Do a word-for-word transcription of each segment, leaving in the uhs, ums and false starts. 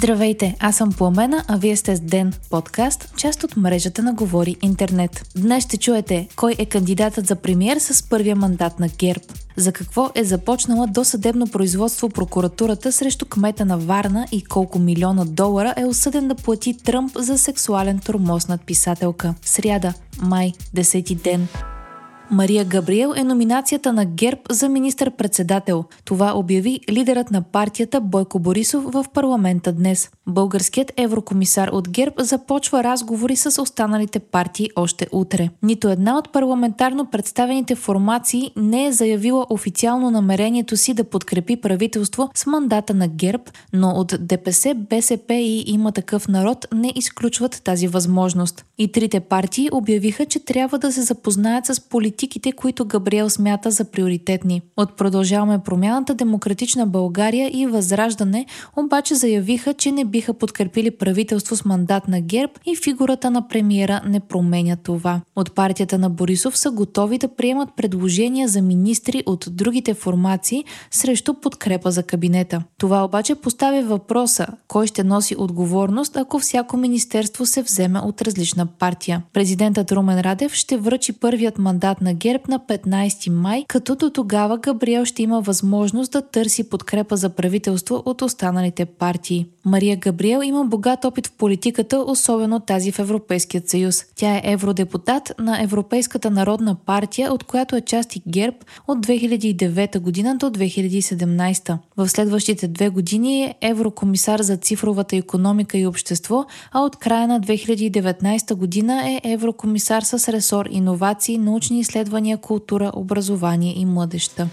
Здравейте, аз съм Пламена, а вие сте с Ден Подкаст, част от мрежата на Говори Интернет. Днес ще чуете кой е кандидатът за премиер с първия мандат на ГЕРБ. За какво е започнала досъдебно производство прокуратурата срещу кмета на Варна и колко милиона долара е осъден да плати Тръмп за сексуален тормоз над писателка. Сряда, май, десети ден. Мария Габриел е номинацията на ГЕРБ за министър-председател. Това обяви лидерът на партията Бойко Борисов в парламента днес. Българският еврокомисар от ГЕРБ започва разговори с останалите партии още утре. Нито една от парламентарно представените формации не е заявила официално намерението си да подкрепи правителство с мандата на ГЕРБ, но от ДПС, БСП и Има такъв народ не изключват тази възможност. И трите партии обявиха, че трябва да се запознаят с политиката, които Габриел смята за приоритетни. От Продължаваме промяната, Демократична България и Възраждане обаче заявиха, че не биха подкрепили правителство с мандат на ГЕРБ и фигурата на премиера не променя това. От партията на Борисов са готови да приемат предложения за министри от другите формации срещу подкрепа за кабинета. Това обаче поставя въпроса кой ще носи отговорност, ако всяко министерство се вземе от различна партия. Президентът Румен Радев ще връчи първият мандат на ГЕРБ на петнайсети май, като до тогава Габриел ще има възможност да търси подкрепа за правителство от останалите партии. Мария Габриел има богат опит в политиката, особено тази в Европейския съюз. Тя е евродепутат на Европейската народна партия, от която е част и ГЕРБ от две хиляди и девета година до две хиляди и седемнайсета. В следващите две години е еврокомисар за цифровата икономика и общество, а от края на две хиляди и деветнайсета година е еврокомисар с ресор иновации, научни изследвания, култура, образование и младежта.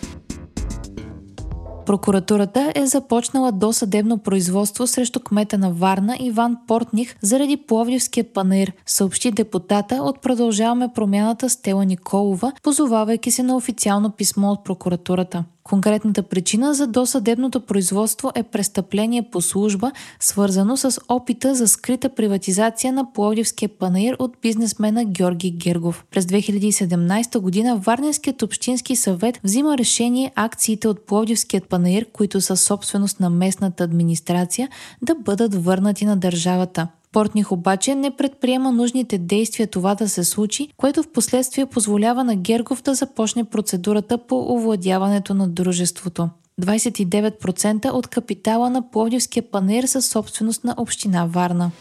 Прокуратурата е започнала досъдебно производство срещу кмета на Варна Иван Портних заради Пловдивския панаир, съобщи депутата от Продължаваме промяната Стела Николова, позовавайки се на официално писмо от прокуратурата. Конкретната причина за досъдебното производство е престъпление по служба, свързано с опита за скрита приватизация на Пловдивския панаир от бизнесмена Георги Гергов. През две хиляди и седемнайсета година Варненският общински съвет взима решение акциите от Пловдивският панаир, които са собственост на местната администрация, да бъдат върнати на държавата. Портних обаче не предприема нужните действия това да се случи, което в последствие позволява на Гергов да започне процедурата по овладяването на дружеството. двайсет и девет процента от капитала на Пловдивския панаир са собственост на община Варна.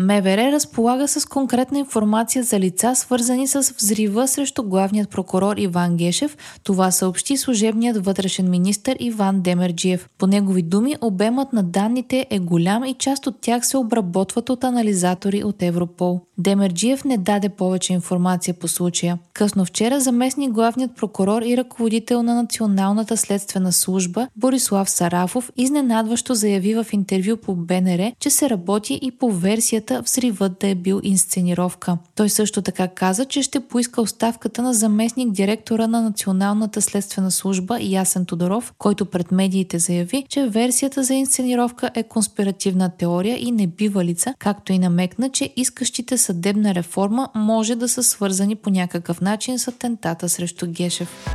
МВР разполага с конкретна информация за лица, свързани с взрива срещу главният прокурор Иван Гешев. Това съобщи служебният вътрешен министър Иван Демерджиев. По негови думи, обемът на данните е голям и част от тях се обработват от анализатори от Европол. Демерджиев не даде повече информация по случая. Късно вчера заместник главният прокурор и ръководител на Националната следствена служба Борислав Сарафов изненадващо заяви в интервю по БНР, че се работи и по версията взривът да е бил инсценировка. Той също така каза, че ще поиска оставката на заместник директора на Националната следствена служба Ясен Тодоров, който пред медиите заяви, че версията за инсценировка е конспиративна теория и небивалица, както и намекна, че искащите съдебна реформа може да са свързани по някакъв начин с атентата срещу Гешев.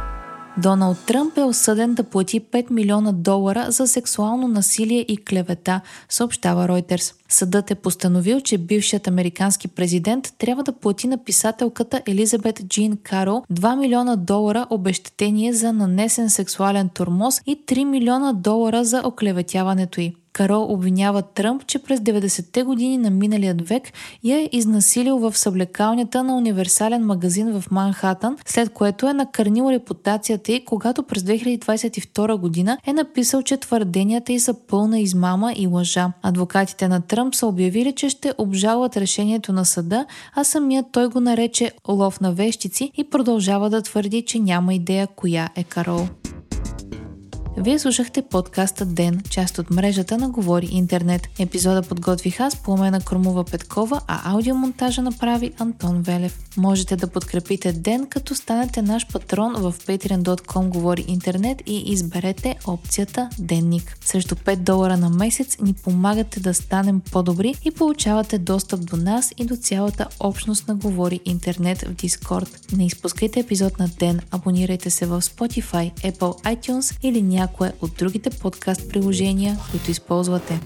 Доналд Тръмп е осъден да плати пет милиона долара за сексуално насилие и клевета, съобщава Ройтерс. Съдът е постановил, че бившият американски президент трябва да плати на писателката Елизабет Джин Карол два милиона долара обезщетение за нанесен сексуален тормоз и три милиона долара за оклеветяването й. Карол обвинява Тръмп, че през деветдесетте години на миналият век я е изнасилил в съблекалнята на универсален магазин в Манхаттан, след което е накърнил репутацията й, когато през две хиляди двайсет и втора година е написал, че твърденията й са пълна измама и лъжа. Адвокатите на Тръмп са обявили, че ще обжалват решението на съда, а самият той го нарече лов на вещици и продължава да твърди, че няма идея коя е Карол. Вие слушахте подкаста Ден, част от мрежата на Говори Интернет. Епизода подготвих аз, Пламена Крумова Петкова, а аудиомонтажа направи Антон Велев. Можете да подкрепите Ден, като станете наш патрон в patreon точка com Говори Интернет и изберете опцията Денник. Срещу пет долара на месец ни помагате да станем по-добри и получавате достъп до нас и до цялата общност на Говори Интернет в Discord. Не изпускайте епизод на Ден, абонирайте се в Spotify, Apple iTunes или някакъв някое от другите подкаст приложения, които използвате.